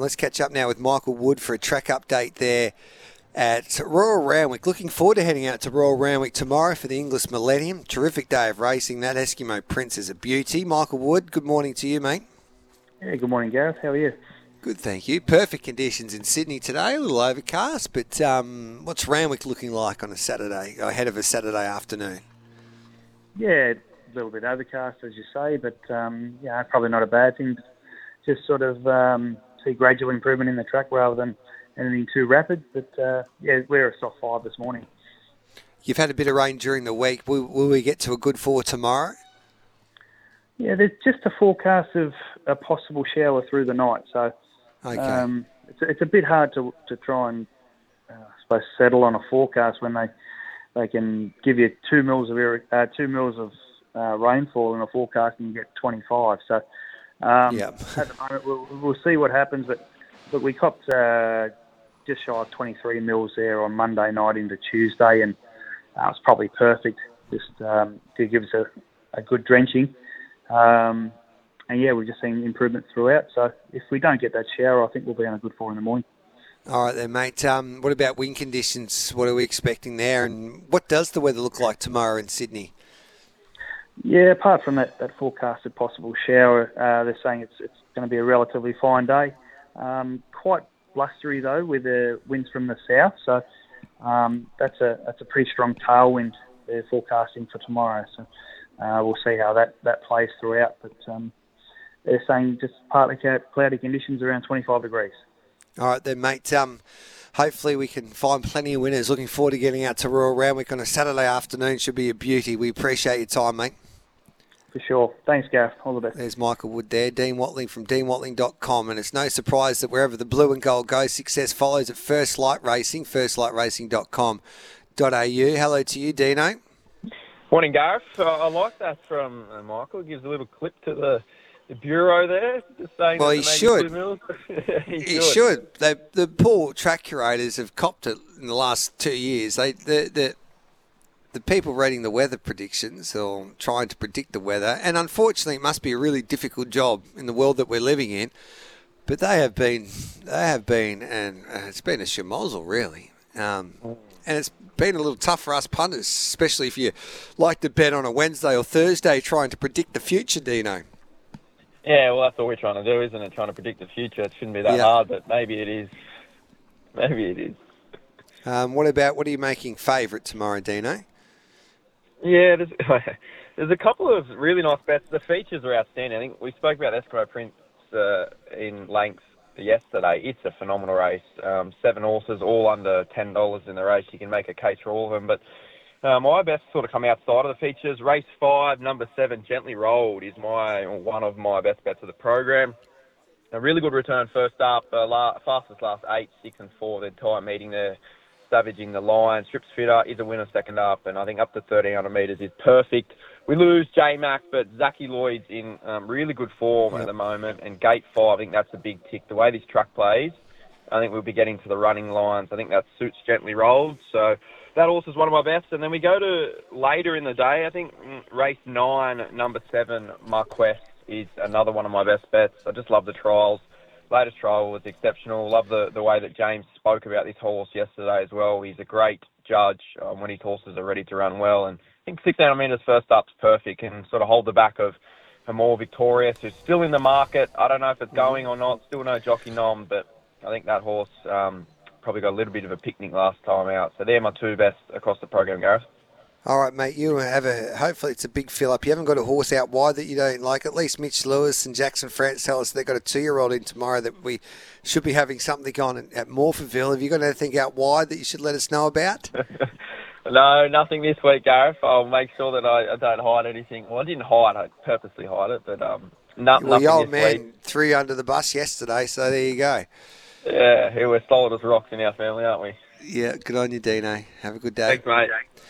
Let's catch up now with Michael Wood for a track update there at Royal Randwick. Looking forward to heading out to Royal Randwick tomorrow for the English Millennium. Terrific day of racing. That Eskimo Prince is a beauty. Michael Wood, good morning to you, mate. Yeah, good morning, Gareth. How are you? Good, thank you. Perfect conditions in Sydney today. A little overcast, but what's Randwick looking like on a Saturday, ahead of a Saturday afternoon? Yeah, a little bit overcast, as you say, but yeah, probably not a bad thing. Just sort of... see gradual improvement in the track rather than anything too rapid. But, yeah, we're a soft 5 this morning. You've had a bit of rain during the week. Will we get to a good 4 tomorrow? Yeah, there's just a forecast of a possible shower through the night. So okay. It's a bit hard to try and, I suppose, settle on a forecast when they can give you 2 mils of, rainfall in a forecast and you get 25. So... yep. At the moment, we'll see what happens, but we copped just shy of 23 mils there on Monday night into Tuesday, and it was probably perfect just to give us a good drenching. And, yeah, we've just seen improvement throughout. So if we don't get that shower, I think we'll be on a good 4 in the morning. All right then, mate. What about wind conditions? What are we expecting there? And what does the weather look like tomorrow in Sydney? Yeah, apart from that forecasted possible shower, they're saying it's going to be a relatively fine day. Quite blustery, though, with the winds from the south. So that's a pretty strong tailwind they're forecasting for tomorrow. So we'll see how that plays throughout. But they're saying just partly cloudy conditions around 25 degrees. All right then, mate. Hopefully we can find plenty of winners. Looking forward to getting out to Royal Randwick on a Saturday afternoon. Should be a beauty. We appreciate your time, mate. For sure. Thanks, Gareth. All the best. There's Michael Wood there, Dean Watling from DeanWatling.com. And it's no surprise that wherever the blue and gold goes, success follows at First Light Racing, FirstLightRacing.com.au. Hello to you, Dino. Morning, Gareth. I like that from Michael. Gives a little clip to the bureau there. Just saying, well, he should. he should. The poor track curators have copped it in the last 2 years. The people reading the weather predictions or trying to predict the weather, and unfortunately it must be a really difficult job in the world that we're living in, but they have been, and it's been a shemozzle really. And it's been a little tough for us punters, especially if you like to bet on a Wednesday or Thursday trying to predict the future, Dino. Yeah, well, that's all we're trying to do, isn't it? Trying to predict the future. It shouldn't be that hard, but maybe it is. What are you making favourite tomorrow, Dino? Yeah, there's a couple of really nice bets. The features are outstanding. I think we spoke about Eskimo Prince in length yesterday. It's a phenomenal race. 7 horses, all under $10 in the race. You can make a case for all of them, but... my best sort of come outside of the features. Race 5, number 7, Gently Rolled is one of my best bets of the program. A really good return first up, fastest last 8, 6 and 4, the entire meeting there. Savaging the line, strips fitter, is a winner second up, and I think up to 1,300 metres is perfect. We lose J-Mac, but Zackie Lloyd's in really good form at the moment, and Gate 5, I think that's a big tick. The way this track plays, I think we'll be getting to the running lines. I think that suits Gently Rolled, so... that horse is one of my best. And then we go to later in the day, I think race 9, number 7, Marquess is another one of my best bets. I just love the trials. Latest trial was exceptional. Love the way that James spoke about this horse yesterday as well. He's a great judge when his horses are ready to run well. And I think 600 metres first up's perfect and sort of hold the back of Amore Victorious, who's still in the market. I don't know if it's going or not. Still no jockey nom, but I think that horse... probably got a little bit of a picnic last time out. So they're my 2 best across the program, Gareth. All right, mate. You have hopefully it's a big fill-up. You haven't got a horse out wide that you don't like. At least Mitch Lewis and Jackson France tell us they've got a 2-year-old in tomorrow that we should be having something on at Morphettville. Have you got anything out wide that you should let us know about? No, nothing this week, Gareth. I'll make sure that I don't hide anything. Well, I didn't hide. I purposely hide it, but nothing this week. Well, the old man threw you under the bus yesterday, so there you go. Yeah, we're solid as rocks in our family, aren't we? Yeah, good on you, Dino. Have a good day. Thanks, mate.